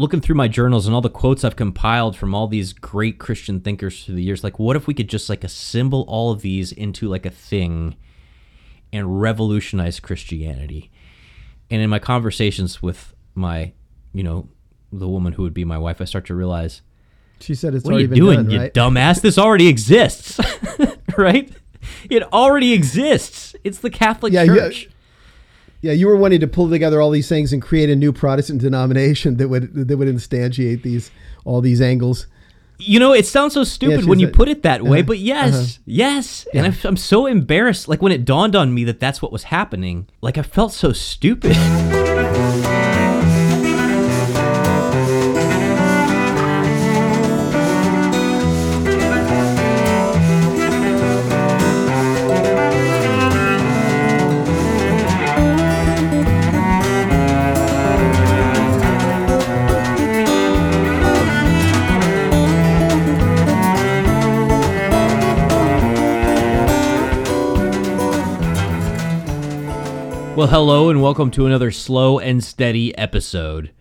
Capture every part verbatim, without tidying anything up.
looking through my journals and all the quotes I've compiled from all these great Christian thinkers through the years, like, what if we could just like assemble all of these into like a thing and revolutionize Christianity? And in my conversations with my, you know, the woman who would be my wife, I start to realize, she said, it's what already are you been doing, done, right? You dumbass? This already exists, right? It already exists. It's the Catholic yeah, Church. Yeah. Yeah, you were wanting to pull together all these things and create a new Protestant denomination that would that would instantiate these all these angles. You know, it sounds so stupid yeah, when you like, put it that way, uh, but yes, uh-huh. yes. Yeah. And I'm so embarrassed. Like when it dawned on me that that's what was happening, like I felt so stupid. Well, hello and welcome to another slow and steady episode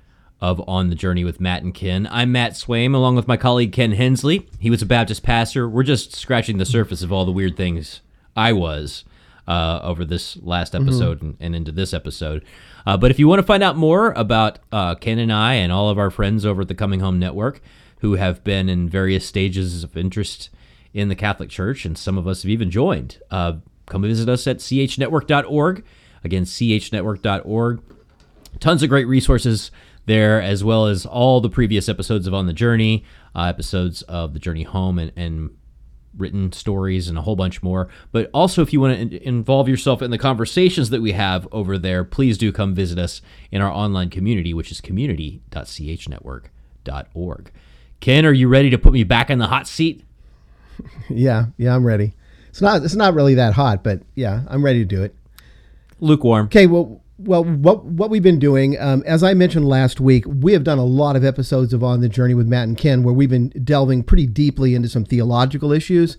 of On the Journey with Matt and Ken. I'm Matt Swaim, along with my colleague Ken Hensley. He was a Baptist pastor. We're just scratching the surface of all the weird things I was uh, over this last episode mm-hmm. and, and into this episode. Uh, but if you want to find out more about uh, Ken and I and all of our friends over at the Coming Home Network who have been in various stages of interest in the Catholic Church, and some of us have even joined, uh, come visit us at c h network dot org. Again, c h network dot org. Tons of great resources there, as well as all the previous episodes of On the Journey, uh, episodes of The Journey Home, and, and written stories, and a whole bunch more. But also, if you want to in- involve yourself in the conversations that we have over there, please do come visit us in our online community, which is community dot c h network dot org. Ken, are you ready to put me back in the hot seat? Yeah, yeah, I'm ready. It's not, it's not really that hot, but yeah, I'm ready to do it. Lukewarm. Okay, well, well, what what we've been doing, um, as I mentioned last week, we have done a lot of episodes of On the Journey with Matt and Ken where we've been delving pretty deeply into some theological issues,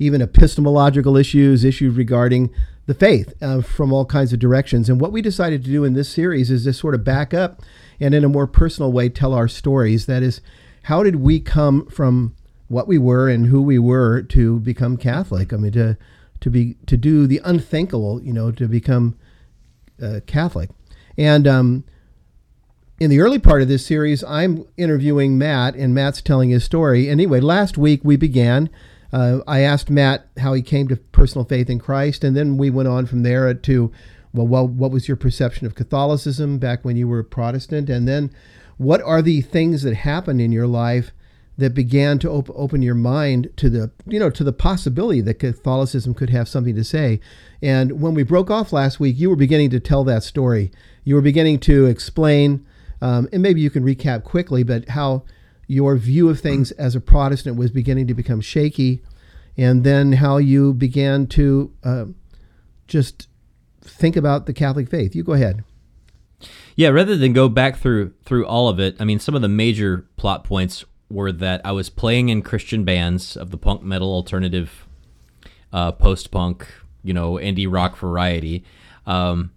even epistemological issues, issues regarding the faith uh, from all kinds of directions. And what we decided to do in this series is just sort of back up and in a more personal way tell our stories. That is, how did we come from what we were and who we were to become Catholic? I mean, to... to be to do the unthinkable, you know, to become uh, Catholic. And um, in the early part of this series, I'm interviewing Matt, and Matt's telling his story. Anyway, last week we began, uh, I asked Matt how he came to personal faith in Christ, and then we went on from there to, well, well what was your perception of Catholicism back when you were a Protestant? And then what are the things that happened in your life that began to op- open your mind to the, you know, to the possibility that Catholicism could have something to say. And when we broke off last week, you were beginning to tell that story. You were beginning to explain, um, and maybe you can recap quickly, but how your view of things as a Protestant was beginning to become shaky, and then how you began to uh, just think about the Catholic faith. You go ahead. Yeah, rather than go back through through all of it, I mean, some of the major plot points were that I was playing in Christian bands of the punk metal alternative, uh, post-punk, you know, indie rock variety, um,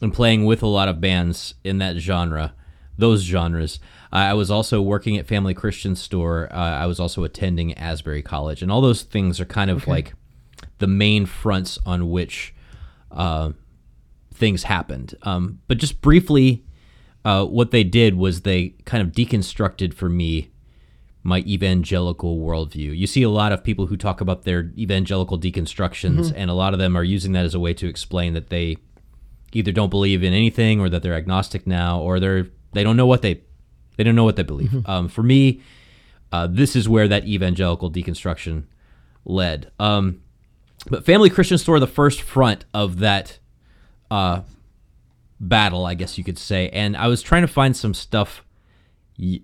and playing with a lot of bands in that genre, those genres. Uh, I was also working at Family Christian Store. Uh, I was also attending Asbury College, and all those things are kind of okay. like the main fronts on which uh, things happened. Um, but just briefly, uh, what they did was they kind of deconstructed for me my evangelical worldview. You see a lot of people who talk about their evangelical deconstructions, mm-hmm. and a lot of them are using that as a way to explain that they either don't believe in anything, or that they're agnostic now, or they're they don't know what they they don't know what they believe. Mm-hmm. Um, for me, uh, this is where that evangelical deconstruction led. Um, but Family Christian Store, the first front of that uh, battle, I guess you could say, and I was trying to find some stuff.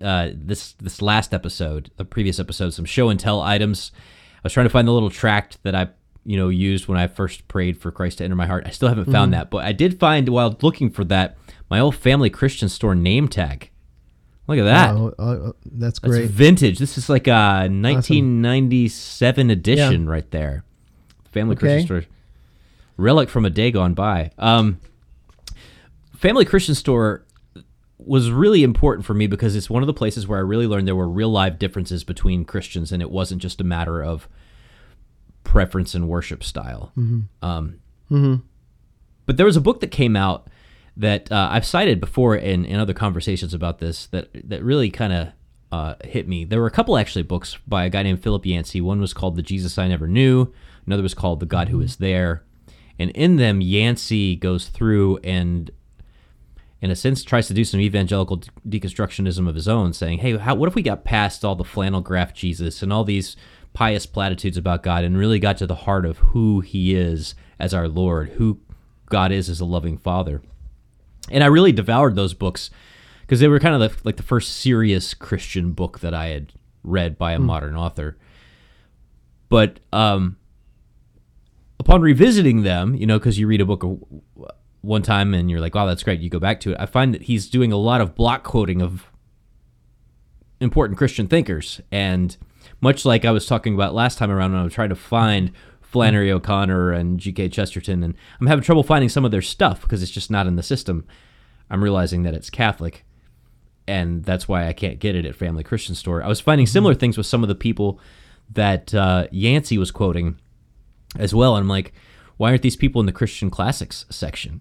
Uh, this this last episode, the previous episode, some show and tell items. I was trying to find the little tract that I, you know, used when I first prayed for Christ to enter my heart. I still haven't mm-hmm. found that, but I did find, while looking for that, my old Family Christian Store name tag. Look at that! Oh, oh, that's great. That's vintage. This is like a nineteen ninety-seven awesome. Edition yeah. right there. Family okay. Christian Store, relic from a day gone by. Um, Family Christian Store was really important for me because it's one of the places where I really learned there were real life differences between Christians, and it wasn't just a matter of preference and worship style. Mm-hmm. Um, mm-hmm. But there was a book that came out that uh, I've cited before in, in other conversations about this that, that really kind of uh, hit me. There were a couple actually books by a guy named Philip Yancey. One was called The Jesus I Never Knew. Another was called The God Who Is There. And in them, Yancey goes through and, in a sense, tries to do some evangelical de- deconstructionism of his own, saying, hey, how, what if we got past all the flannel graph Jesus and all these pious platitudes about God and really got to the heart of who he is as our Lord, who God is as a loving Father? And I really devoured those books because they were kind of the, like the first serious Christian book that I had read by a mm. modern author. But um, upon revisiting them, you know, because you read a book of, one time and you're like, wow, that's great. You go back to it. I find that he's doing a lot of block quoting of important Christian thinkers. And much like I was talking about last time around when I was trying to find Flannery O'Connor and G K. Chesterton, and I'm having trouble finding some of their stuff because it's just not in the system. I'm realizing that it's Catholic, and that's why I can't get it at Family Christian Store. I was finding similar things with some of the people that uh, Yancey was quoting as well. And I'm like, why aren't these people in the Christian Classics section?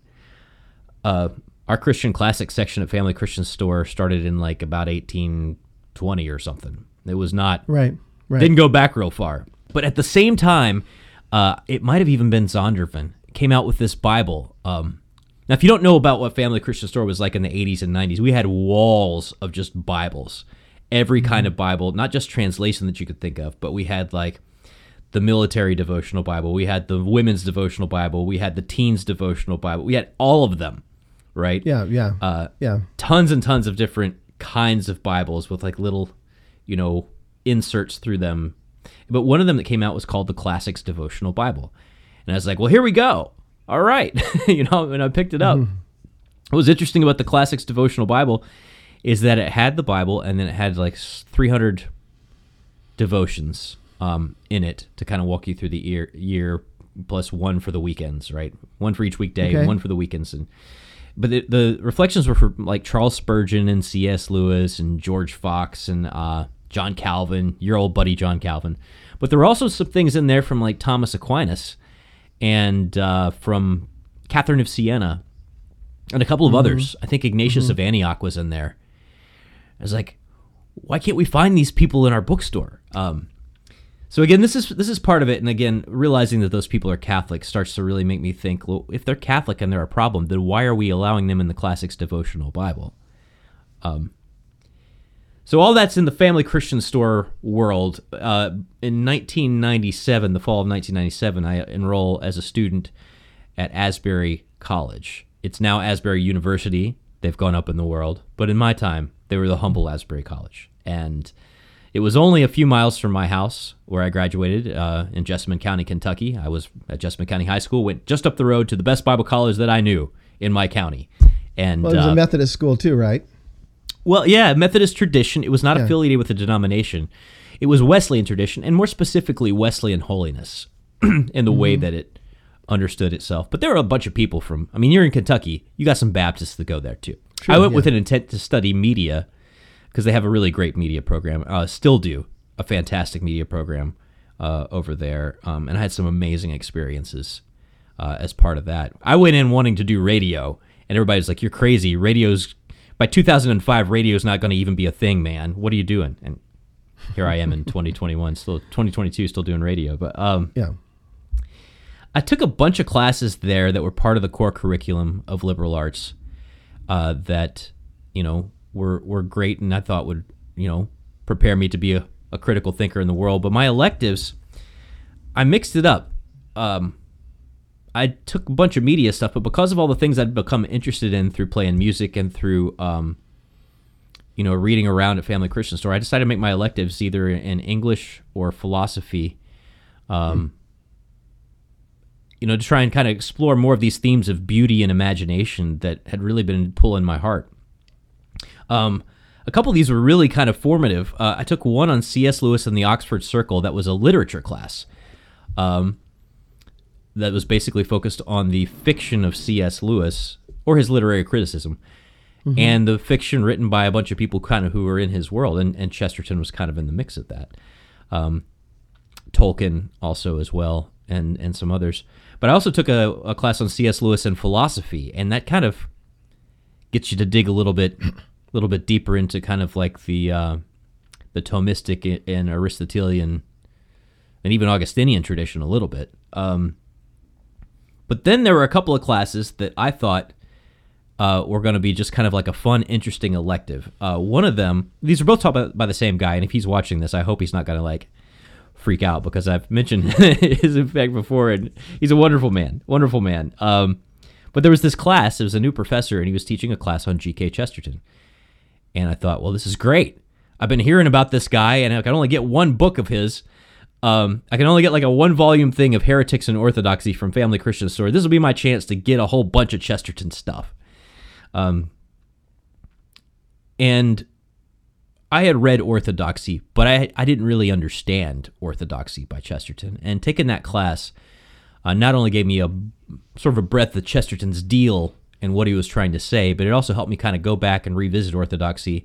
Uh, our Christian Classics section at Family Christian Store started in like about eighteen twenty or something. It was not right. Right. Didn't go back real far. But at the same time, uh, it might have even been Zondervan came out with this Bible. Um, now, if you don't know about what Family Christian Store was like in the eighties and nineties, we had walls of just Bibles, every mm-hmm. kind of Bible, not just translation that you could think of, but we had like the military devotional Bible, we had the women's devotional Bible, we had the teens devotional Bible, we had all of them, right? Yeah, yeah, uh, yeah. Tons and tons of different kinds of Bibles with like little, you know, inserts through them. But one of them that came out was called the Classics Devotional Bible. And I was like, well, here we go. All right. You know, and I picked it up. Mm-hmm. What was interesting about the Classics Devotional Bible is that it had the Bible and then it had like three hundred devotions Um, in it to kind of walk you through the year, year plus one for the weekends, right? One for each weekday, okay. One for the weekends. And but the, the reflections were for like Charles Spurgeon and C S Lewis and George Fox and uh, John Calvin, your old buddy John Calvin. But there were also some things in there from like Thomas Aquinas and uh, from Catherine of Siena and a couple of mm-hmm. others. I think Ignatius mm-hmm. of Antioch was in there. I was like, why can't we find these people in our bookstore? Um, So again, this is this is part of it, and again, realizing that those people are Catholic starts to really make me think, well, if they're Catholic and they're a problem, then why are we allowing them in the Classics Devotional Bible? Um, so all that's in the Family Christian Store world. Uh, in nineteen ninety-seven, the fall of nineteen ninety-seven, I enroll as a student at Asbury College. It's now Asbury University. They've gone up in the world. But in my time, they were the humble Asbury College. And it was only a few miles from my house where I graduated uh, in Jessamine County, Kentucky. I was at Jessamine County High School, went just up the road to the best Bible college that I knew in my county. And well, it was uh, a Methodist school too, right? Well, yeah, Methodist tradition. It was not yeah. affiliated with a denomination. It was Wesleyan tradition, and more specifically Wesleyan holiness in the mm-hmm. way that it understood itself. But there were a bunch of people from, I mean, you're in Kentucky. You got some Baptists that go there too. Sure, I went yeah. with an intent to study media, because they have a really great media program, uh, still do a fantastic media program uh, over there, um, and I had some amazing experiences uh, as part of that. I went in wanting to do radio, and everybody's like, "You're crazy! Radio's by two thousand five, radio's not going to even be a thing, man. What are you doing?" And here I am in twenty twenty-one, still twenty twenty-two, still doing radio. But um, yeah, I took a bunch of classes there that were part of the core curriculum of liberal arts uh, that you know. Were, were great and I thought would, you know, prepare me to be a, a critical thinker in the world. But my electives, I mixed it up. Um, I took a bunch of media stuff, but because of all the things I'd become interested in through playing music and through, um, you know, reading around at Family Christian Store, I decided to make my electives either in English or philosophy, um, mm. you know, to try and kind of explore more of these themes of beauty and imagination that had really been pulling my heart. Um, a couple of these were really kind of formative. Uh, I took one on C S Lewis and the Oxford Circle that was a literature class um, that was basically focused on the fiction of C S Lewis or his literary criticism. mm-hmm. and the fiction written by a bunch of people kind of who were in his world, and, and Chesterton was kind of in the mix of that. Um, Tolkien also as well, and, and some others. But I also took a, a class on C S. Lewis and philosophy, and that kind of gets you to dig a little bit, little bit deeper into kind of like the uh, the Thomistic and Aristotelian and even Augustinian tradition a little bit. Um, but then there were a couple of classes that I thought uh, were going to be just kind of like a fun, interesting elective. Uh, one of them, these are both taught by, by the same guy, and if he's watching this, I hope he's not going to like freak out because I've mentioned his effect before, and he's a wonderful man, wonderful man. Um, but there was this class, it was a new professor, and he was teaching a class on G K. Chesterton. And I thought, well, this is great. I've been hearing about this guy, and I can only get one book of his. Um, I can only get like a one-volume thing of Heretics and Orthodoxy from Family Christian Store. This will be my chance to get a whole bunch of Chesterton stuff. Um, and I had read Orthodoxy, but I, I didn't really understand Orthodoxy by Chesterton. And taking that class uh, not only gave me a sort of a breadth of Chesterton's deal and what he was trying to say, but it also helped me kind of go back and revisit Orthodoxy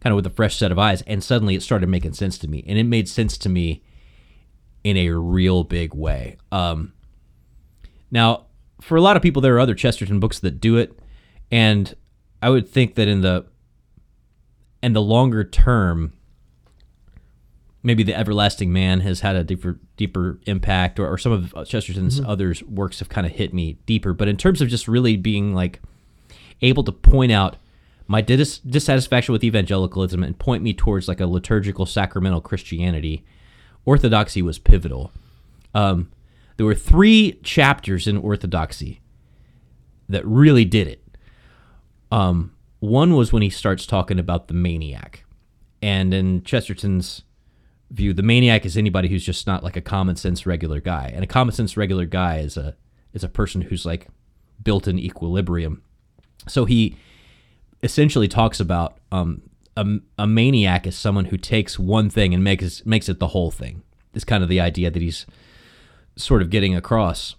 kind of with a fresh set of eyes, and suddenly it started making sense to me. And it made sense to me in a real big way. Um, now, for a lot of people, there are other Chesterton books that do it, and I would think that in the and the longer term, maybe The Everlasting Man has had a deeper deeper impact, or, or some of Chesterton's mm-hmm. other works have kind of hit me deeper. But in terms of just really being like able to point out my dis- dissatisfaction with evangelicalism and point me towards like a liturgical sacramental Christianity, Orthodoxy was pivotal. Um, there were three chapters in Orthodoxy that really did it. Um, one was when he starts talking about the maniac. And in Chesterton's view, the maniac is anybody who's just not like a common sense regular guy. And a common sense regular guy is a is a person who's like built in equilibrium. So he essentially talks about um, a, a maniac is someone who takes one thing and makes makes it the whole thing. It's kind of the idea that he's sort of getting across.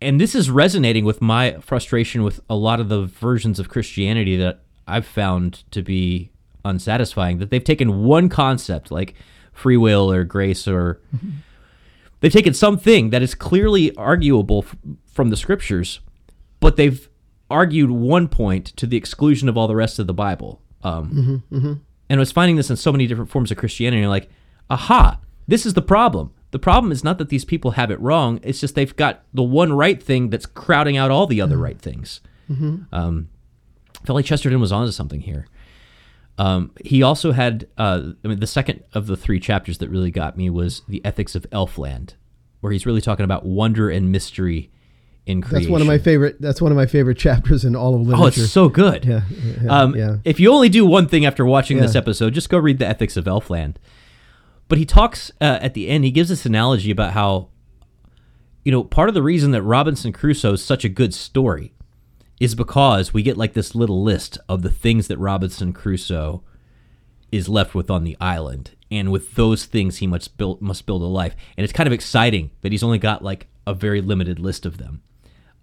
And this is resonating with my frustration with a lot of the versions of Christianity that I've found to be unsatisfying, that they've taken one concept like free will or grace, or mm-hmm. they've taken something that is clearly arguable f- from the scriptures, but they've argued one point to the exclusion of all the rest of the Bible. Um, mm-hmm, mm-hmm. And I was finding this in so many different forms of Christianity. You're like, aha, this is the problem. The problem is not that these people have it wrong. It's just they've got the one right thing that's crowding out all the other mm-hmm. right things. Mm-hmm. Um, I felt like Chesterton was onto something here. Um, he also had, uh, I mean, the second of the three chapters that really got me was The Ethics of Elfland, where he's really talking about wonder and mystery in creation. That's one of my favorite. That's one of my favorite chapters in all of literature. Oh, it's so good. Yeah, yeah, um, yeah. If you only do one thing after watching yeah. this episode, just go read The Ethics of Elfland. But he talks uh, at the end. He gives this analogy about how, you know, part of the reason that Robinson Crusoe is such a good story is because we get like this little list of the things that Robinson Crusoe is left with on the island, and with those things he must build must build a life. And it's kind of exciting that he's only got like a very limited list of them.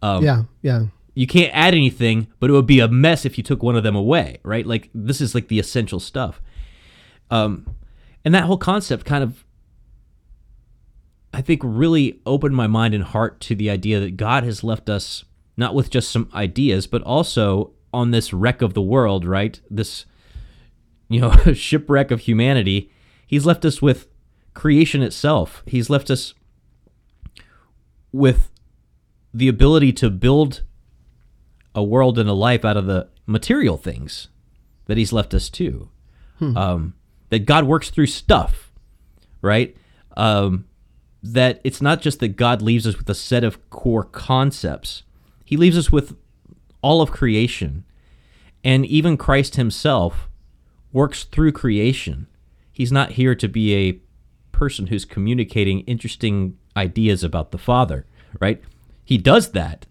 Um, yeah, yeah. You can't add anything, but it would be a mess if you took one of them away, right? Like, this is like the essential stuff. Um, and that whole concept kind of, I think, really opened my mind and heart to the idea that God has left us not with just some ideas, but also on this wreck of the world, right? This, you know, shipwreck of humanity. He's left us with creation itself. He's left us with the ability to build a world and a life out of the material things that he's left us to. Hmm. Um, that God works through stuff, right? Um, that it's not just that God leaves us with a set of core concepts. He leaves us with all of creation. And even Christ himself works through creation. He's not here to be a person who's communicating interesting ideas about the Father, right? He does that,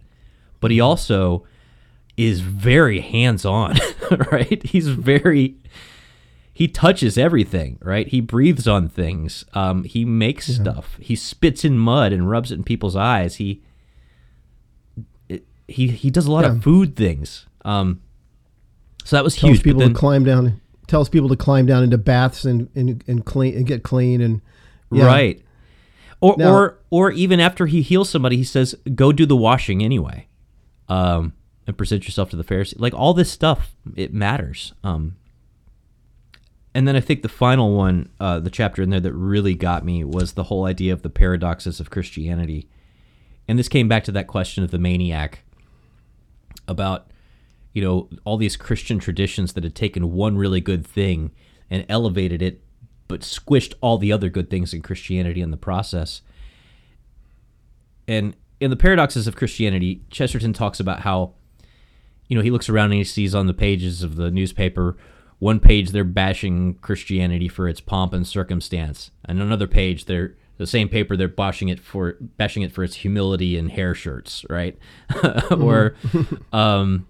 but he also is very hands-on, right? He's very, he touches everything, right? He breathes on things. Um, he makes yeah. stuff. He spits in mud and rubs it in people's eyes. He it, he, he does a lot yeah. of food things. Um, So that was tells huge. People then, to climb down, tells people to climb down into baths and and, and clean and get clean and yeah. right. Or now, or or even after he heals somebody, he says, "Go do the washing anyway, um, and present yourself to the Pharisee." Like all this stuff, it matters. Um, and then I think the final one, uh, the chapter in there that really got me was the whole idea of the paradoxes of Christianity, and this came back to that question of the maniac about. You know, all these Christian traditions that had taken one really good thing and elevated it, but squished all the other good things in Christianity in the process. And in the paradoxes of Christianity, Chesterton talks about how, you know, he looks around and he sees on the pages of the newspaper, one page they're bashing Christianity for its pomp and circumstance, and another page they're the same paper they're bashing it for bashing it for its humility and hair shirts, right? or um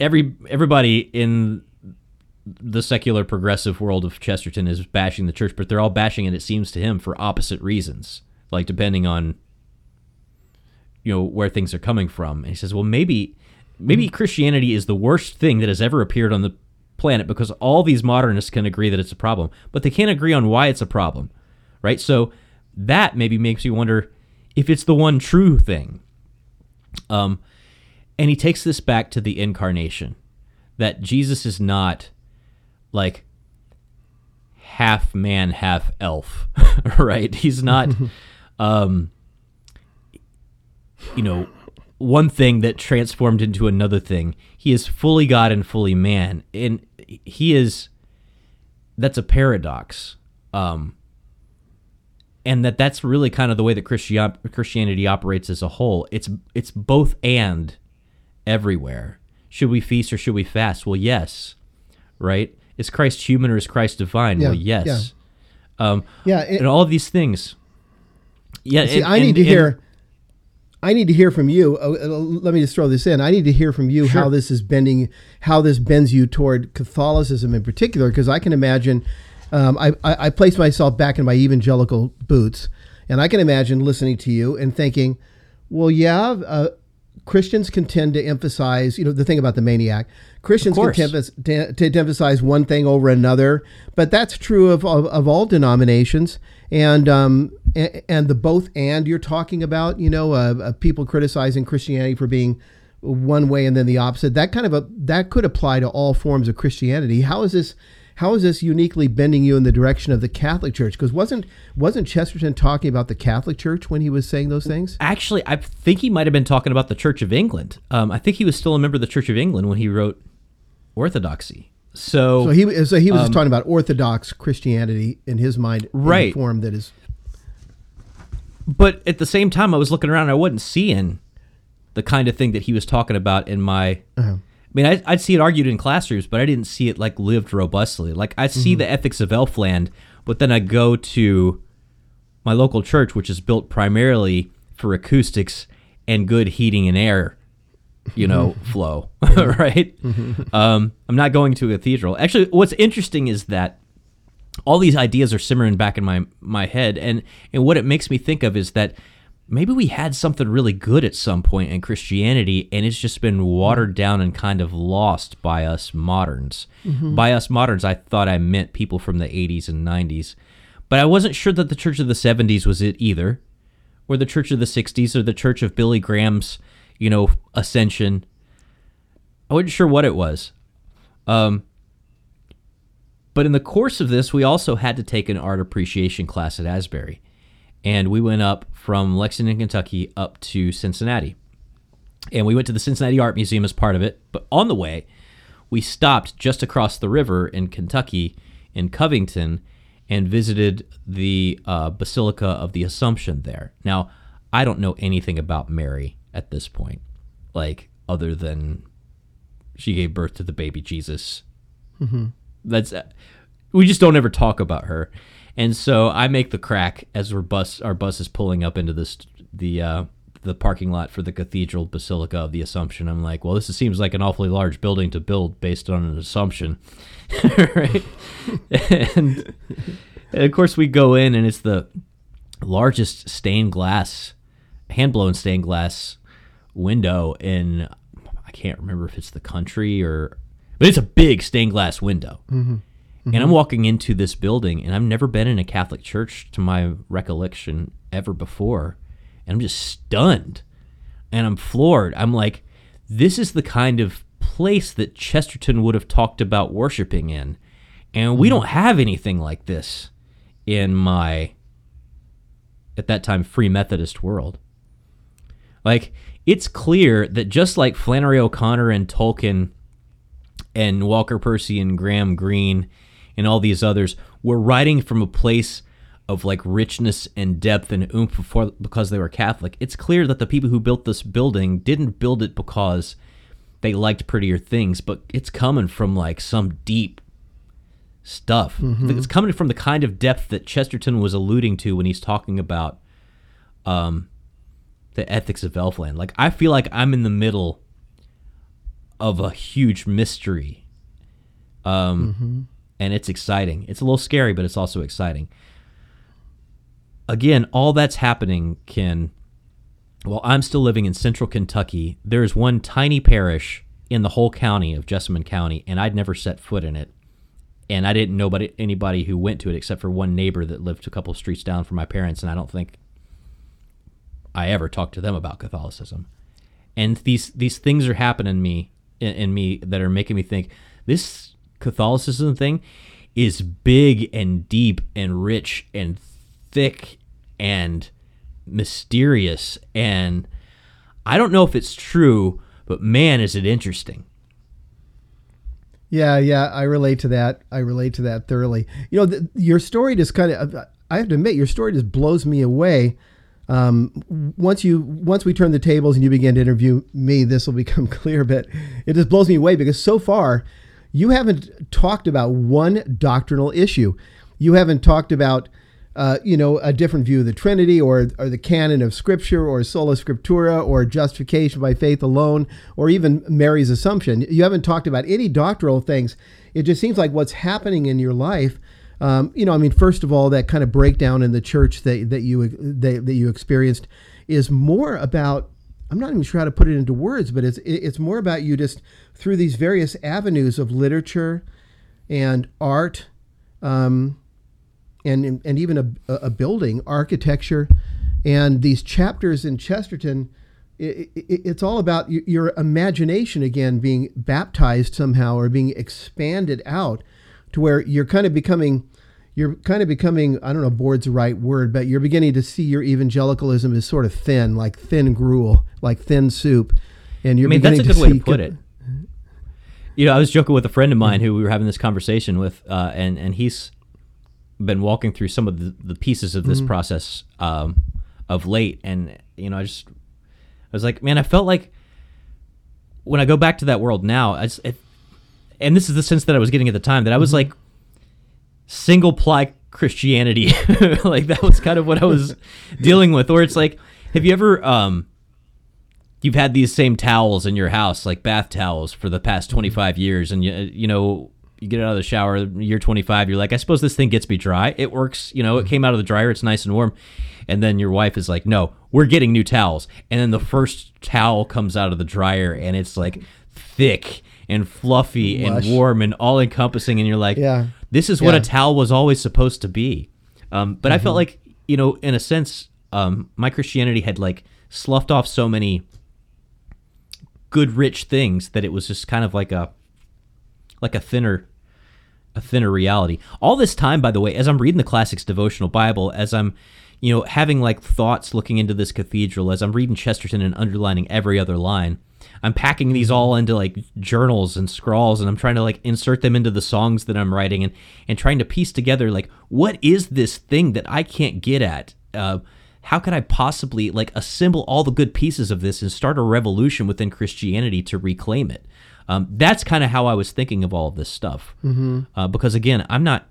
Every everybody in the secular progressive world of Chesterton is bashing the church, but they're all bashing it, it seems to him, for opposite reasons, like depending on, you know, where things are coming from. And he says, well, maybe maybe Christianity is the worst thing that has ever appeared on the planet because all these modernists can agree that it's a problem, but they can't agree on why it's a problem, right? So that maybe makes you wonder if it's the one true thing. Um. And he takes this back to the incarnation, that Jesus is not like half man, half elf, right? He's not, um, you know, one thing that transformed into another thing. He is fully God and fully man. And he is, that's a paradox. Um, and that that's really kind of the way that Christian, Christianity operates as a whole. It's it's both and. Everywhere. Should we feast or should we fast? Well, yes. Right? Is Christ human or is Christ divine? Yeah, well, yes. Yeah. Um, yeah it, and all of these things. Yeah. See, and, I need and, to hear. And, I need to hear from you. Uh, let me just throw this in. I need to hear from you sure. how this is bending, how this bends you toward Catholicism in particular, because I can imagine. Um, I, I I place myself back in my evangelical boots, and I can imagine listening to you and thinking, well, yeah. Uh, Christians can tend to emphasize, you know, the thing about the maniac. Christians can tend to emphasize one thing over another, but that's true of of, of all denominations. And um and, and the both and you're talking about, you know, uh, uh, people criticizing Christianity for being one way and then the opposite. That kind of a that could apply to all forms of Christianity. How is this? How is this uniquely bending you in the direction of the Catholic Church? Because wasn't wasn't Chesterton talking about the Catholic Church when he was saying those things? Actually, I think he might have been talking about the Church of England. Um, I think he was still a member of the Church of England when he wrote Orthodoxy. So, so he so he was um, just talking about Orthodox Christianity in his mind, right? In a form that is. But at the same time, I was looking around and I wasn't seeing the kind of thing that he was talking about in my. Uh-huh. I mean, I'd see it argued in classrooms, but I didn't see it, like, lived robustly. Like, I see mm-hmm. the ethics of Elfland, but then I go to my local church, which is built primarily for acoustics and good heating and air, you know, flow, right? Mm-hmm. Um, I'm not going to a cathedral. Actually, what's interesting is that all these ideas are simmering back in my, my head, and, and what it makes me think of is that maybe we had something really good at some point in Christianity, and it's just been watered down and kind of lost by us moderns. Mm-hmm. By us moderns, I thought I meant people from the eighties and nineties, but I wasn't sure that the Church of the seventies was it either, or the Church of the sixties, or the Church of Billy Graham's, you know, ascension. I wasn't sure what it was. Um, but in the course of this, we also had to take an art appreciation class at Asbury. And we went up from Lexington, Kentucky, up to Cincinnati. And we went to the Cincinnati Art Museum as part of it. But on the way, we stopped just across the river in Kentucky, in Covington, and visited the uh, Basilica of the Assumption there. Now, I don't know anything about Mary at this point, like other than she gave birth to the baby Jesus. Mm-hmm. That's we just don't ever talk about her. And so I make the crack as our bus our bus is pulling up into this the uh, the parking lot for the Cathedral Basilica of the Assumption. I'm like, well, this seems like an awfully large building to build based on an assumption, right? and, and of course we go in, and it's the largest stained glass, hand blown stained glass window in I can't remember if it's the country or, but it's a big stained glass window. Mm-hmm. Mm-hmm. And I'm walking into this building, and I've never been in a Catholic church to my recollection ever before. And I'm just stunned, and I'm floored. I'm like, this is the kind of place that Chesterton would have talked about worshiping in. And we don't have anything like this in my, at that time, Free Methodist world. Like, it's clear that just like Flannery O'Connor and Tolkien and Walker Percy and Graham Greene and all these others were writing from a place of like richness and depth and oomph before, because they were Catholic. It's clear that the people who built this building didn't build it because they liked prettier things, but it's coming from like some deep stuff. Mm-hmm. It's coming from the kind of depth that Chesterton was alluding to when he's talking about um, the ethics of Elfland. Like, I feel like I'm in the middle of a huge mystery. Um, mm-hmm. And it's exciting. It's a little scary, but it's also exciting. Again, all that's happening, Ken, while I'm still living in central Kentucky. There's one tiny parish in the whole county of Jessamine County, and I'd never set foot in it. And I didn't know about anybody who went to it except for one neighbor that lived a couple of streets down from my parents, and I don't think I ever talked to them about Catholicism. And these these things are happening in me, in me that are making me think, this Catholicism thing is big and deep and rich and thick and mysterious, and I don't know if it's true, but man, is it interesting. Yeah, yeah, I relate to that. I relate to that thoroughly. You know, the, your story just kind of, I have to admit, your story just blows me away. Um, once you, once we turn the tables and you begin to interview me, this will become clear, but it just blows me away because so far you haven't talked about one doctrinal issue. You haven't talked about, uh, you know, a different view of the Trinity or, or the canon of Scripture or sola scriptura or justification by faith alone or even Mary's Assumption. You haven't talked about any doctrinal things. It just seems like what's happening in your life. Um, you know, I mean, first of all, that kind of breakdown in the church that, that you that, that you experienced is more about, I'm not even sure how to put it into words, but it's it's more about you just through these various avenues of literature and art um, and and even a, a building, architecture, and these chapters in Chesterton, it, it, it's all about your imagination, again, being baptized somehow or being expanded out. To where you're kind of becoming, you're kind of becoming, I don't know if bored's the right word, but you're beginning to see your evangelicalism is sort of thin, like thin gruel, like thin soup. And you're I mean, beginning that's a good to way see, to put it. You know, I was joking with a friend of mine who we were having this conversation with, uh, and, and he's been walking through some of the, the pieces of this mm-hmm. process um, of late. And, you know, I just, I was like, man, I felt like when I go back to that world now, I just, it, and this is the sense that I was getting at the time, that I was like single-ply Christianity. Like, that was kind of what I was dealing with. Or it's like, have you ever, um, you've had these same towels in your house, like bath towels, for the past twenty-five years, and, you, you know, you get out of the shower, year twenty-five, you're like, I suppose this thing gets me dry. It works, you know, it came out of the dryer, it's nice and warm. And then your wife is like, no, we're getting new towels. And then the first towel comes out of the dryer, and it's like thick and fluffy Lush. And warm and all-encompassing, and you're like, yeah. this is what yeah. a towel was always supposed to be. Um, but mm-hmm. I felt like, you know, in a sense, um, my Christianity had, like, sloughed off so many good, rich things that it was just kind of like a like a thinner, a thinner reality. All this time, by the way, as I'm reading the Classics Devotional Bible, as I'm, you know, having, like, thoughts looking into this cathedral, as I'm reading Chesterton and underlining every other line, I'm packing these all into like journals and scrawls, and I'm trying to like insert them into the songs that I'm writing, and, and trying to piece together, like, what is this thing that I can't get at? Uh, how could I possibly like assemble all the good pieces of this and start a revolution within Christianity to reclaim it? Um, that's kind of how I was thinking of all of this stuff. Mm-hmm. Uh, because again, I'm not,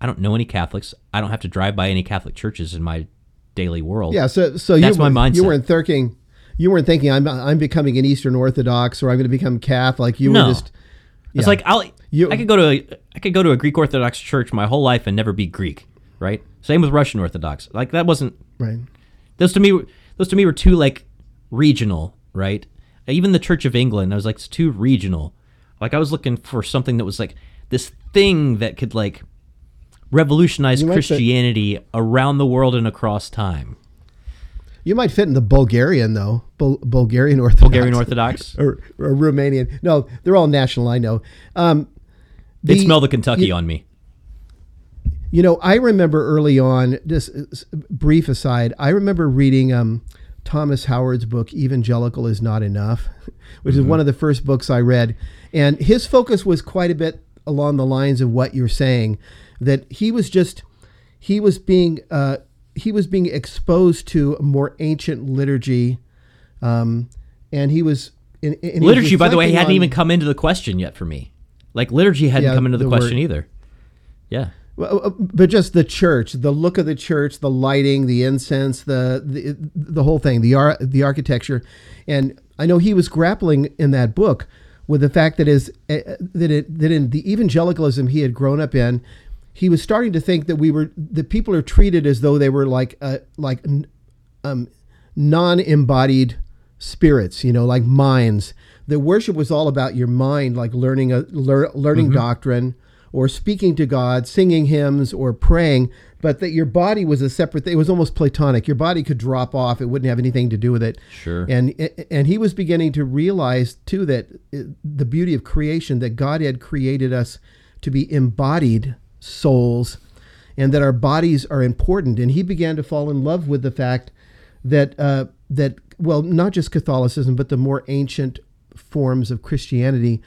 I don't know any Catholics. I don't have to drive by any Catholic churches in my daily world. Yeah. So, so that's you, my mindset. You weren't thinking. You weren't thinking I'm I'm becoming an Eastern Orthodox or I'm going to become Catholic. Like you no. were just. Yeah. It's like I'll you, I could go to a, I could go to a Greek Orthodox church my whole life and never be Greek, right? Same with Russian Orthodox. Like that wasn't right. Those to me those to me were too like regional, right? Even the Church of England, I was like, it's too regional. Like, I was looking for something that was like this thing that could like revolutionize Christianity around the world and across time. You might fit in the Bulgarian, though. Bul- Bulgarian Orthodox. Bulgarian Orthodox. or, or Romanian. No, they're all national, I know. Um, the, they smell the Kentucky you, on me. You know, I remember early on, just brief aside, I remember reading um, Thomas Howard's book, Evangelical Is Not Enough, which mm-hmm. is one of the first books I read. And his focus was quite a bit along the lines of what you're saying, that he was just, he was being... Uh, he was being exposed to more ancient liturgy. Um, and he was in, in liturgy, he was by the way, hadn't on, even come into the question yet for me. Like liturgy hadn't yeah, come into the, the question word. either. Yeah. Well, but just the church, the look of the church, the lighting, the incense, the, the, the whole thing, the ar- the architecture. And I know he was grappling in that book with the fact that is uh, that it, that in the evangelicalism he had grown up in, he was starting to think that we were that people are treated as though they were like uh, like um, non-embodied spirits, you know, like minds. The worship was all about your mind, like learning a lear, learning mm-hmm. doctrine or speaking to God, singing hymns or praying, but that your body was a separate thing. It was almost Platonic. Your body could drop off. It wouldn't have anything to do with it. Sure. And and he was beginning to realize, too, that the beauty of creation, that God had created us to be embodied souls, and that our bodies are important. And he began to fall in love with the fact that uh, that well, not just Catholicism, but the more ancient forms of Christianity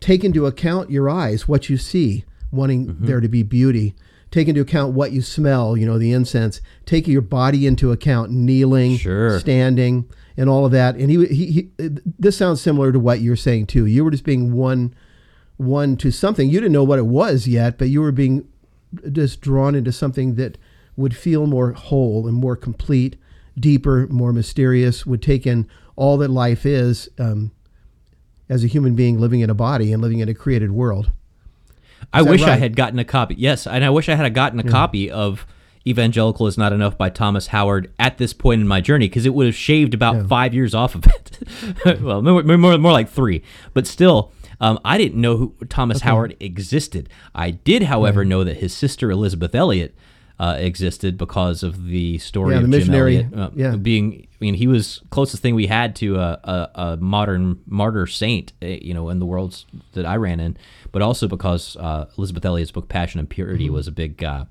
take into account your eyes, what you see, wanting mm-hmm. there to be beauty. Take into account what you smell, you know, the incense. Take your body into account, kneeling, sure. standing, and all of that. And he, he, he, this sounds similar to what you're saying too. You were just being one. one to something. You didn't know what it was yet, but you were being just drawn into something that would feel more whole and more complete, deeper, more mysterious, would take in all that life is um, as a human being living in a body and living in a created world. Is I wish right? I had gotten a copy. Yes, and I wish I had gotten a yeah. copy of Evangelical Is Not Enough by Thomas Howard at this point in my journey, because it would have shaved about yeah. five years off of it. Well, more, more, more like three, but still... Um, I didn't know who Thomas okay. Howard existed. I did, however, right. know that his sister Elizabeth Elliott uh, existed because of the story yeah, of the Jim Elliott uh, yeah. being. I mean, he was closest thing we had to a, a, a modern martyr saint, you know, in the worlds that I ran in. But also because uh, Elizabeth Elliott's book Passion and Purity mm-hmm. was a big. Uh,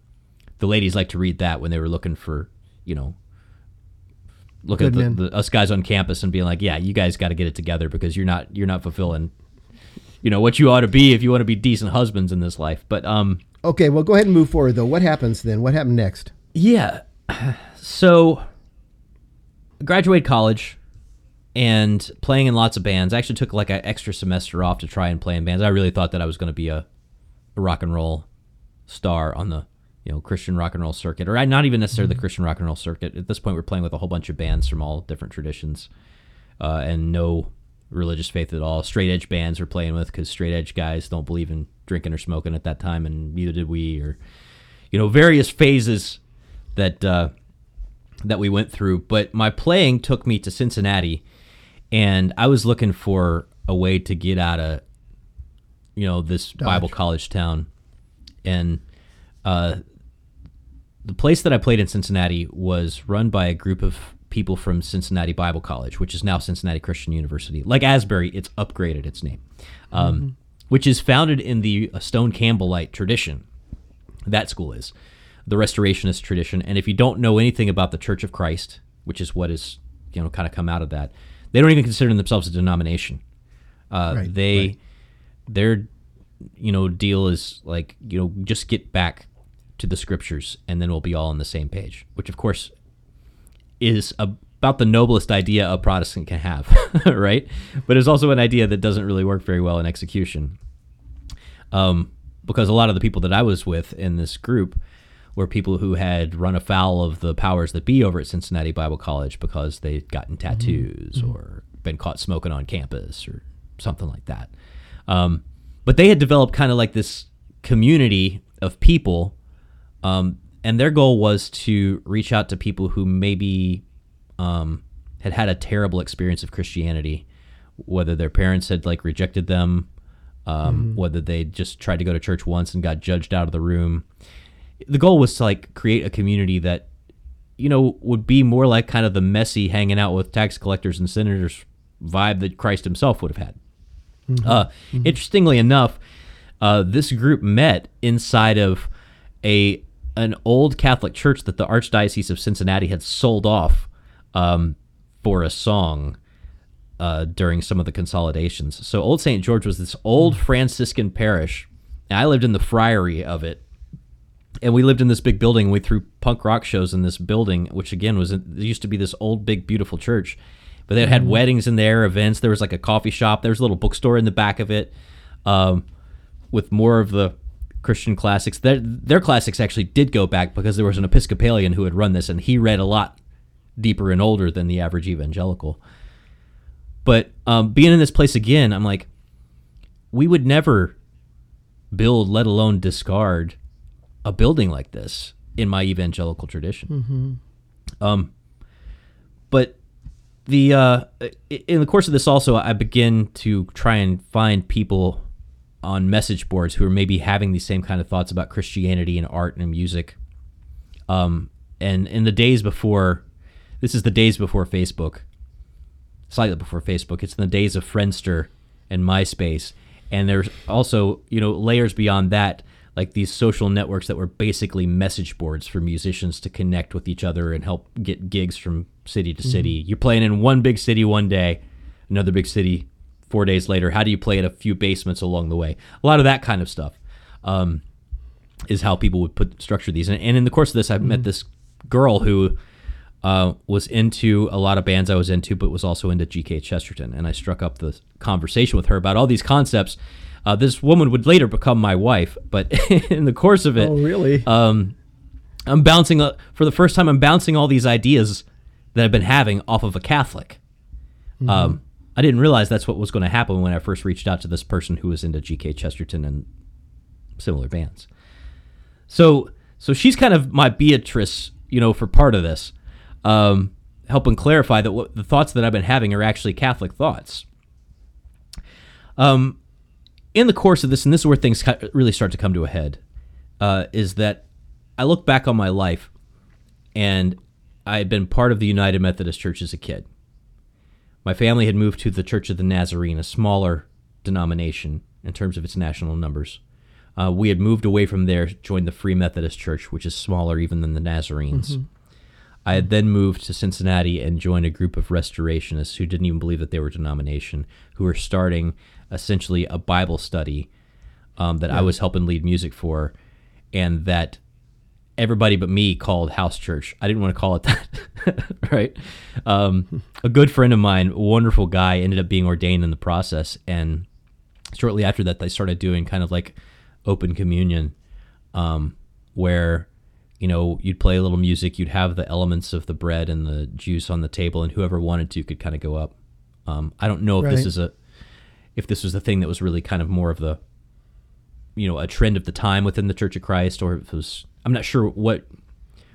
the ladies liked to read that when they were looking for, you know. Look Good at the, the, us guys on campus and being like, yeah, you guys got to get it together because you're not you're not fulfilling. You know, what you ought to be if you want to be decent husbands in this life. But um, okay, well, go ahead and move forward, though. What happens then? What happened next? Yeah. So I graduated college and playing in lots of bands. I actually took like an extra semester off to try and play in bands. I really thought that I was going to be a, a rock and roll star on the, you know, Christian rock and roll circuit. Or not even necessarily mm-hmm. the Christian rock and roll circuit. At this point, we're playing with a whole bunch of bands from all different traditions uh, and no... religious faith at all. Straight edge bands were playing with because straight edge guys don't believe in drinking or smoking at that time, and neither did we. Or, you know, various phases that uh, that we went through. But my playing took me to Cincinnati, and I was looking for a way to get out of, you know, this Dodge. Bible college town. And uh, the place that I played in Cincinnati was run by a group of people from Cincinnati Bible College, which is now Cincinnati Christian University. Like Asbury, it's upgraded its name, um, mm-hmm. which is founded in the Stone Campbellite tradition. That school is the Restorationist tradition. And if you don't know anything about the Church of Christ, which is what is, you know, kind of come out of that, they don't even consider themselves a denomination. Uh, right, they, right. their, you know, deal is like, you know, just get back to the scriptures and then we'll be all on the same page, which of course is about the noblest idea a Protestant can have, right? But it's also an idea that doesn't really work very well in execution. Um, because a lot of the people that I was with in this group were people who had run afoul of the powers that be over at Cincinnati Bible College because they'd gotten tattoos mm-hmm. or been caught smoking on campus or something like that. Um, but they had developed kind of like this community of people um, and their goal was to reach out to people who maybe um, had had a terrible experience of Christianity whether their parents had like rejected them, um, mm-hmm. whether they just tried to go to church once and got judged out of the room. The goal was to like create a community that, you know, would be more like kind of the messy hanging out with tax collectors and sinners vibe that Christ himself would have had. Mm-hmm. Uh, mm-hmm. Interestingly enough, uh, this group met inside of a an old Catholic church that the Archdiocese of Cincinnati had sold off um, for a song uh, during some of the consolidations. So Old Saint George was this old Franciscan parish, and I lived in the friary of it. And we lived in this big building. We threw punk rock shows in this building, which again was in, it used to be this old, big, beautiful church. But they had mm-hmm. weddings in there, events. There was like a coffee shop. There was a little bookstore in the back of it, um, with more of the Christian classics. Their, their classics actually did go back because there was an Episcopalian who had run this, and he read a lot deeper and older than the average evangelical. But um, being in this place again, I'm like, we would never build, let alone discard, a building like this in my evangelical tradition. Mm-hmm. Um, but the uh, in the course of this also, I begin to try and find people on message boards who are maybe having these same kind of thoughts about Christianity and art and music. Um, and in the days before, this is the days before Facebook, slightly before Facebook, it's in the days of Friendster and MySpace. And there's also, you know, layers beyond that, like these social networks that were basically message boards for musicians to connect with each other and help get gigs from city to city. Mm-hmm. You're playing in one big city one day, another big city four days later. How do you play at a few basements along the way? A lot of that kind of stuff um, is how people would put structure these. And, and in the course of this, I mm-hmm. met this girl who uh, was into a lot of bands I was into, but was also into G K. Chesterton. And I struck up the conversation with her about all these concepts. Uh, this woman would later become my wife, but in the course of it, oh, really? um, I'm bouncing, uh, for the first time, I'm bouncing all these ideas that I've been having off of a Catholic. Mm-hmm. Um, I didn't realize that's what was going to happen when I first reached out to this person who was into G K. Chesterton and similar bands. So so she's kind of my Beatrice, you know, for part of this, um, helping clarify that what, the thoughts that I've been having are actually Catholic thoughts. Um. In the course of this, and this is where things really start to come to a head, uh, is that I look back on my life, and I had been part of the United Methodist Church as a kid. My family had moved to the Church of the Nazarene, a smaller denomination in terms of its national numbers. Uh, we had moved away from there, joined the Free Methodist Church, which is smaller even than the Nazarenes. Mm-hmm. I had then moved to Cincinnati and joined a group of restorationists who didn't even believe that they were a denomination, who were starting essentially a Bible study um, that yeah. I was helping lead music for, and that everybody but me called house church. I didn't want to call it that, right? Um, a good friend of mine, a wonderful guy, ended up being ordained in the process, and shortly after that, they started doing kind of like open communion um, where... You know, you'd play a little music, you'd have the elements of the bread and the juice on the table, and whoever wanted to could kind of go up. Um, I don't know if right. this is a, if this was the thing that was really kind of more of the, you know, a trend of the time within the Church of Christ, or if it was, I'm not sure what.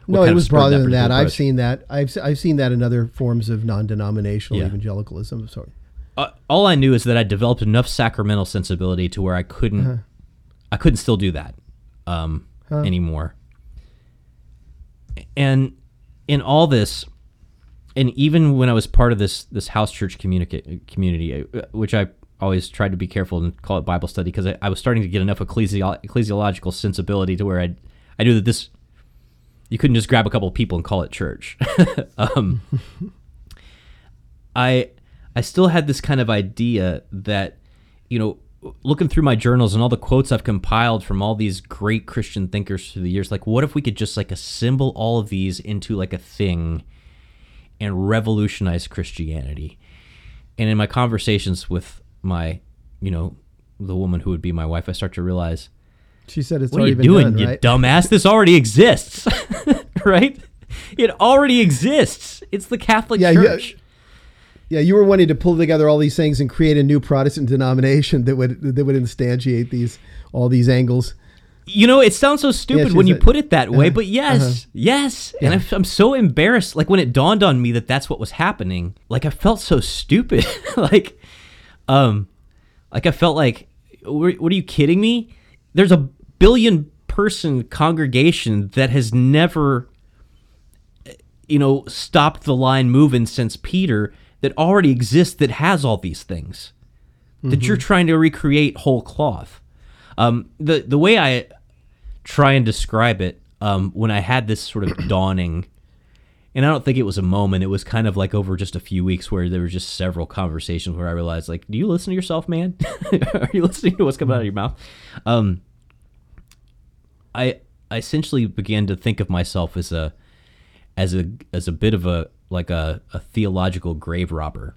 what no, it was broader than that. I've seen that. I've I've seen that in other forms of non-denominational yeah. evangelicalism. Sorry. Uh, all I knew is that I developed enough sacramental sensibility to where I couldn't, uh-huh. I couldn't still do that um, huh. anymore. And in all this, and even when I was part of this this house church communica- community, which I always tried to be careful and call it Bible study, because I, I was starting to get enough ecclesi- ecclesiological sensibility to where I I knew that this, you couldn't just grab a couple of people and call it church. um, I I still had this kind of idea that, you know, looking through my journals and all the quotes I've compiled from all these great Christian thinkers through the years, like, what if we could just like assemble all of these into like a thing and revolutionize Christianity? And in my conversations with my, you know, the woman who would be my wife, I start to realize, she said, it's what already are you been doing, done, right? You dumbass. This already exists, right? It already exists. It's the Catholic yeah, Church. Yeah. Yeah, you were wanting to pull together all these things and create a new Protestant denomination that would that would instantiate these all these angles. You know, it sounds so stupid yeah, when you a, put it that way, uh, but yes, uh-huh. yes. Yeah. And I'm so embarrassed. Like when it dawned on me that that's what was happening, like I felt so stupid. Like Um, like I felt like, what are you kidding me? There's a billion person congregation that has never, you know, stopped the line moving since Peter that already exists that has all these things mm-hmm. that you're trying to recreate whole cloth. Um, the the way I try and describe it, um, when I had this sort of dawning, and I don't think it was a moment, it was kind of like over just a few weeks where there were just several conversations where I realized, like, do you listen to yourself, man? Are you listening to what's coming out of your mouth? Um, I I essentially began to think of myself as a as a as a bit of a like a, a theological grave robber.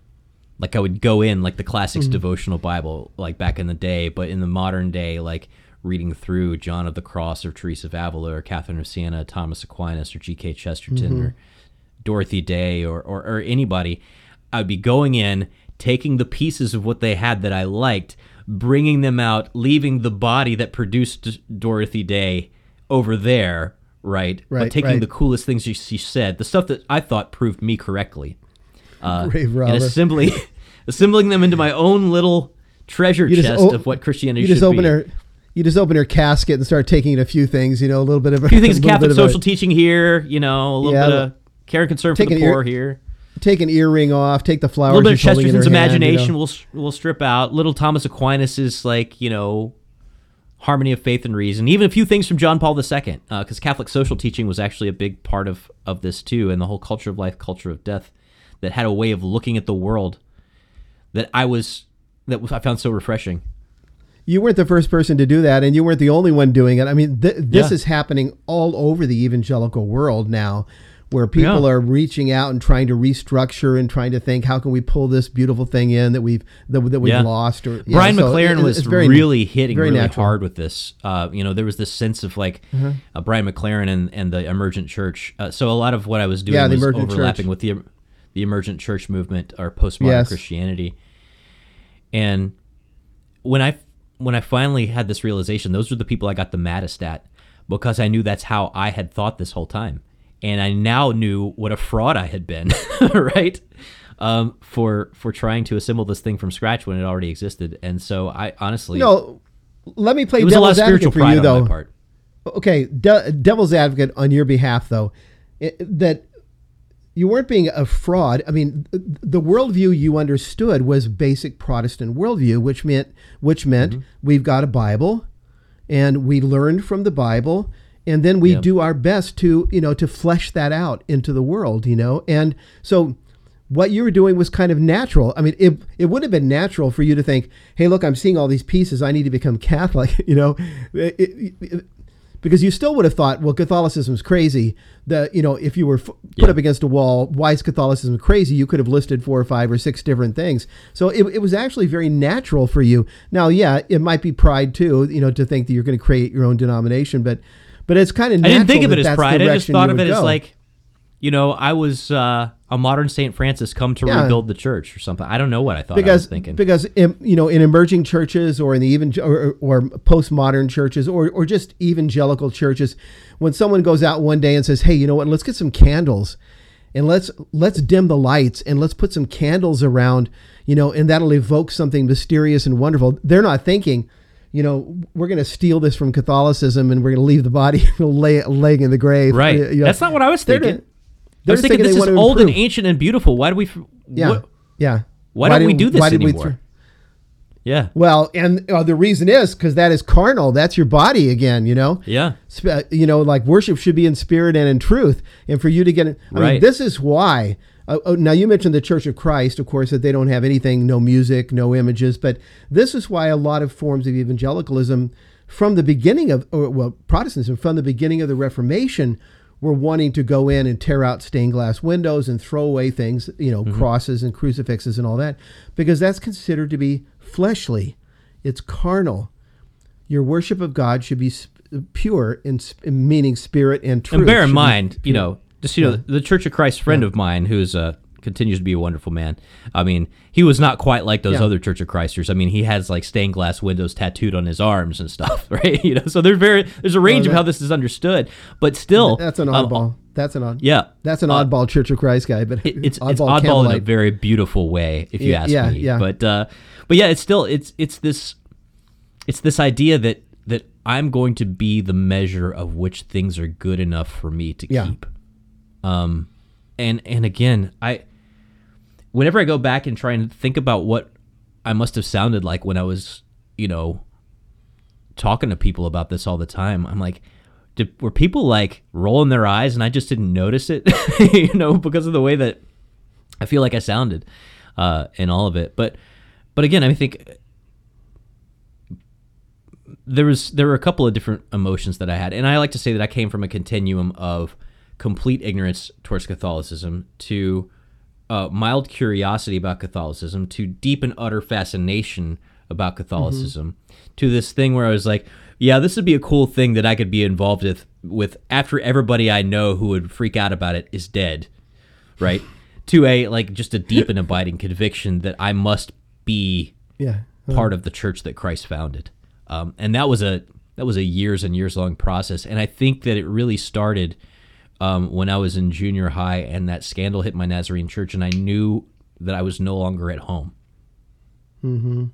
Like I would go in like the classics mm-hmm. devotional Bible, like back in the day, but in the modern day, like reading through John of the Cross or Teresa of Avila or Catherine of Siena, Thomas Aquinas or G K. Chesterton mm-hmm. or Dorothy Day or, or, or anybody, I'd be going in, taking the pieces of what they had that I liked, bringing them out, leaving the body that produced Dorothy Day over there, right? right but taking right. the coolest things she, she said, the stuff that I thought proved me correctly, uh, and assembling, assembling them into my own little treasure you chest o- of what Christianity you should just open be. Her, you just open her casket and start taking a few things, you know, a little bit of a few things, a Catholic social a, teaching here, you know, a little yeah, bit of care and concern for the poor ear, here. Take an earring off, take the flowers. A little bit of Chesterton's imagination hand, you know? we'll, we'll strip out. Little Thomas Aquinas' like, you know, harmony of faith and reason. Even a few things from John Paul the Second, because uh, Catholic social teaching was actually a big part of, of this too, and the whole culture of life, culture of death, that had a way of looking at the world that I was, that I found so refreshing. You weren't the first person to do that, and you weren't the only one doing it. I mean, th- this yeah. is happening all over the evangelical world now, where people yeah. are reaching out and trying to restructure and trying to think, how can we pull this beautiful thing in that we've that, that we've yeah. lost? Or Brian know, McLaren so it, was very, really hitting very really natural. hard with this. Uh, you know, there was this sense of like uh-huh. uh, Brian McLaren and, and the emergent church. Uh, so a lot of what I was doing yeah, was overlapping church. with the the emergent church movement or postmodern yes. Christianity. And when I when I finally had this realization, those were the people I got the maddest at, because I knew that's how I had thought this whole time. And I now knew what a fraud I had been, right? Um, for for trying to assemble this thing from scratch when it already existed. And so I honestly, no. Let me play devil's advocate for you, though. On my part. Okay, de- devil's advocate on your behalf, though, it, that you weren't being a fraud. I mean, the worldview you understood was basic Protestant worldview, which meant which meant mm-hmm. we've got a Bible, and we learned from the Bible. And then we yep. do our best to, you know, to flesh that out into the world, you know. And so what you were doing was kind of natural. I mean, it it would have been natural for you to think, hey, look, I'm seeing all these pieces. I need to become Catholic, you know, it, it, it, because you still would have thought, well, Catholicism's crazy. The, you know, if you were f- put yeah. up against a wall, why is Catholicism crazy? You could have listed four or five or six different things. So it, it was actually very natural for you. Now, yeah, it might be pride, too, you know, to think that you're going to create your own denomination. But But it's kind of natural. I didn't think of it as pride. I just thought of it as like, you know, I was uh, a modern Saint Francis come to yeah. rebuild the church or something. I don't know what I thought because, I was thinking. Because, in, you know, in emerging churches or in the even or, or postmodern churches or, or just evangelical churches, when someone goes out one day and says, hey, you know what, let's get some candles and let's let's dim the lights and let's put some candles around, you know, and that'll evoke something mysterious and wonderful. They're not thinking, you know, we're going to steal this from Catholicism and we're going to leave the body and lay a leg in the grave. Right. You know, that's not what I was thinking. They're, they're I was thinking, thinking this is old and ancient and beautiful. Why do we, yeah, what, yeah. Why, why don't we do this why did anymore? We th- yeah. Well, and uh, the reason is because that is carnal. That's your body again, you know? Yeah. Sp- you know, like worship should be in spirit and in truth. And for you to get, I right. mean, this is why. Uh, now, you mentioned the Church of Christ, of course, that they don't have anything, no music, no images. But this is why a lot of forms of evangelicalism from the beginning of, or, well, Protestantism, from the beginning of the Reformation, were wanting to go in and tear out stained glass windows and throw away things, you know, mm-hmm. crosses and crucifixes and all that, because that's considered to be fleshly. It's carnal. Your worship of God should be sp- pure, in, sp- meaning spirit and truth. And bear in mind, you know, Just, you know, yeah. the Church of Christ friend yeah. of mine, who's uh, continues to be a wonderful man, I mean, he was not quite like those yeah. other Church of Christers. I mean, he has, like, stained glass windows tattooed on his arms and stuff, right? You know, so there's very there's a range oh, that, of how this is understood. But still... That's an oddball. Um, That's an odd. Yeah, that's an oddball uh, Church of Christ guy, but it, it's oddball, it's oddball in a very beautiful way, if you yeah, ask yeah, me. Yeah. But uh, but yeah, it's still it's it's this it's this idea that that I'm going to be the measure of which things are good enough for me to yeah. keep. Um, and and again, I whenever I go back and try and think about what I must have sounded like when I was, you know, talking to people about this all the time, I'm like, Did, were people like rolling their eyes and I just didn't notice it, you know, because of the way that I feel like I sounded uh, in all of it. But, but again, I think there was, there were a couple of different emotions that I had. And I like to say that I came from a continuum of complete ignorance towards Catholicism to uh, mild curiosity about Catholicism to deep and utter fascination about Catholicism mm-hmm. to this thing where I was like, yeah, this would be a cool thing that I could be involved with, with after everybody I know who would freak out about it is dead, right? To a, like, just a deep and abiding conviction that I must be yeah, uh, part of the church that Christ founded. Um, and that was a that was a years and years long process. And I think that it really started um, when I was in junior high and that scandal hit my Nazarene church and I knew that I was no longer at home. Mm-hmm.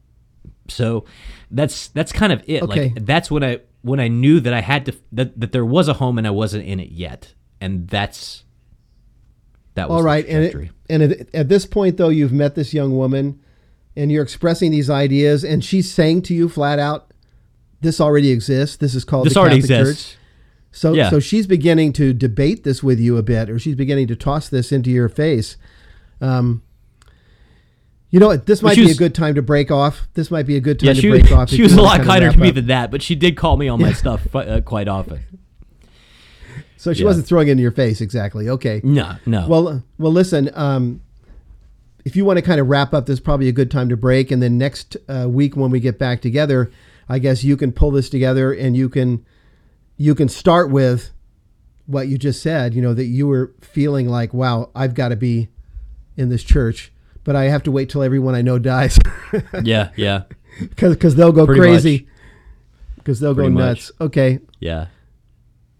So that's that's kind of it. Okay. Like that's when I when I knew that I had to that, that there was a home and I wasn't in it yet. And that's that was all right. And, it, and at, at this point though, you've met this young woman and you're expressing these ideas and she's saying to you flat out, this already exists. This is called this the already Catholic exists. Church. So yeah. so she's beginning to debate this with you a bit, or she's beginning to toss this into your face. Um You know, this might was, be a good time to break off. This might be a good time yeah, she, to break off. She was a lot kinder to me than that, but she did call me on my stuff uh, quite often. So she yeah. wasn't throwing it in your face, exactly. Okay. No, no. Well, well, listen, um, if you want to kind of wrap up, this is probably a good time to break. And then next uh, week when we get back together, I guess you can pull this together and you can you can start with what you just said, you know, that you were feeling like, wow, I've got to be in this church. But I have to wait till everyone I know dies. yeah, yeah. Because they'll go Pretty crazy. Because they'll Pretty go nuts. Much. Okay. Yeah.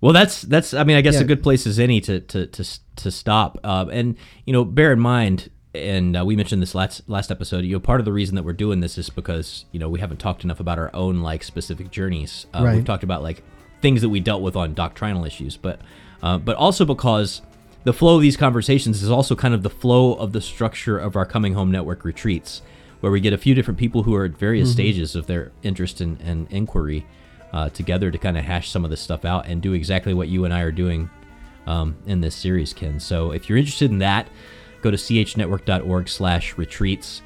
Well, that's that's. I mean, I guess yeah. a good place as any to to to to stop. Uh, and you know, bear in mind, and uh, we mentioned this last last episode. You know, part of the reason that we're doing this is because you know we haven't talked enough about our own like specific journeys. Uh, right. We've talked about like things that we dealt with on doctrinal issues, but uh, but also because. The flow of these conversations is also kind of the flow of the structure of our Coming Home Network retreats, where we get a few different people who are at various mm-hmm. stages of their interest and, and inquiry uh, together to kind of hash some of this stuff out and do exactly what you and I are doing um, in this series, Ken. So if you're interested in that, go to chnetwork.org slash retreats.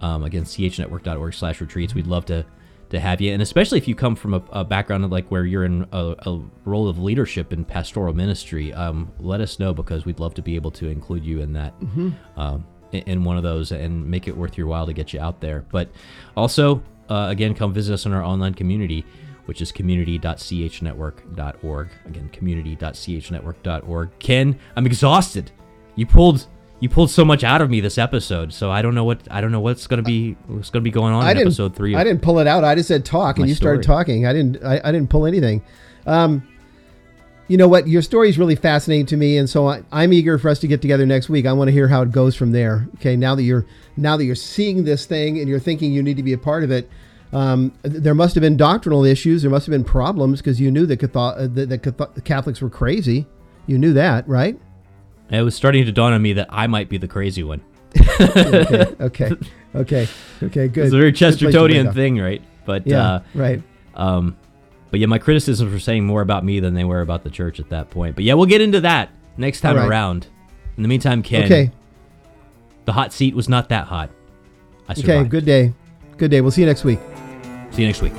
Um, again, chnetwork.org slash retreats. We'd love to to have you. And especially if you come from a, a background of like where you're in a, a role of leadership in pastoral ministry, um, let us know because we'd love to be able to include you in that, mm-hmm. um, in, in one of those and make it worth your while to get you out there. But also, uh, again, come visit us in our online community, which is community dot c h network dot org. Again, community dot c h network dot org. Ken, I'm exhausted. You pulled... You pulled so much out of me this episode, so I don't know what I don't know what's gonna be what's gonna be going on I in episode three. I didn't pull it out. I just said talk, and you story. started talking. I didn't I, I didn't pull anything. Um, you know what? Your story is really fascinating to me, and so I, I'm eager for us to get together next week. I want to hear how it goes from there. Okay, now that you're now that you're seeing this thing and you're thinking you need to be a part of it, um, there must have been doctrinal issues. There must have been problems because you knew that Catholic, that, that Catholics were crazy. You knew that, right? It was starting to dawn on me that I might be the crazy one. okay, okay, okay, okay, good. It's a very Chestertonian thing, right? But yeah, uh, right. Um, but yeah, my criticisms were saying more about me than they were about the church at that point. But yeah, we'll get into that next time right. around. In the meantime, Ken, okay. the hot seat was not that hot. I survived. Okay, good day. Good day. We'll see you next week. See you next week.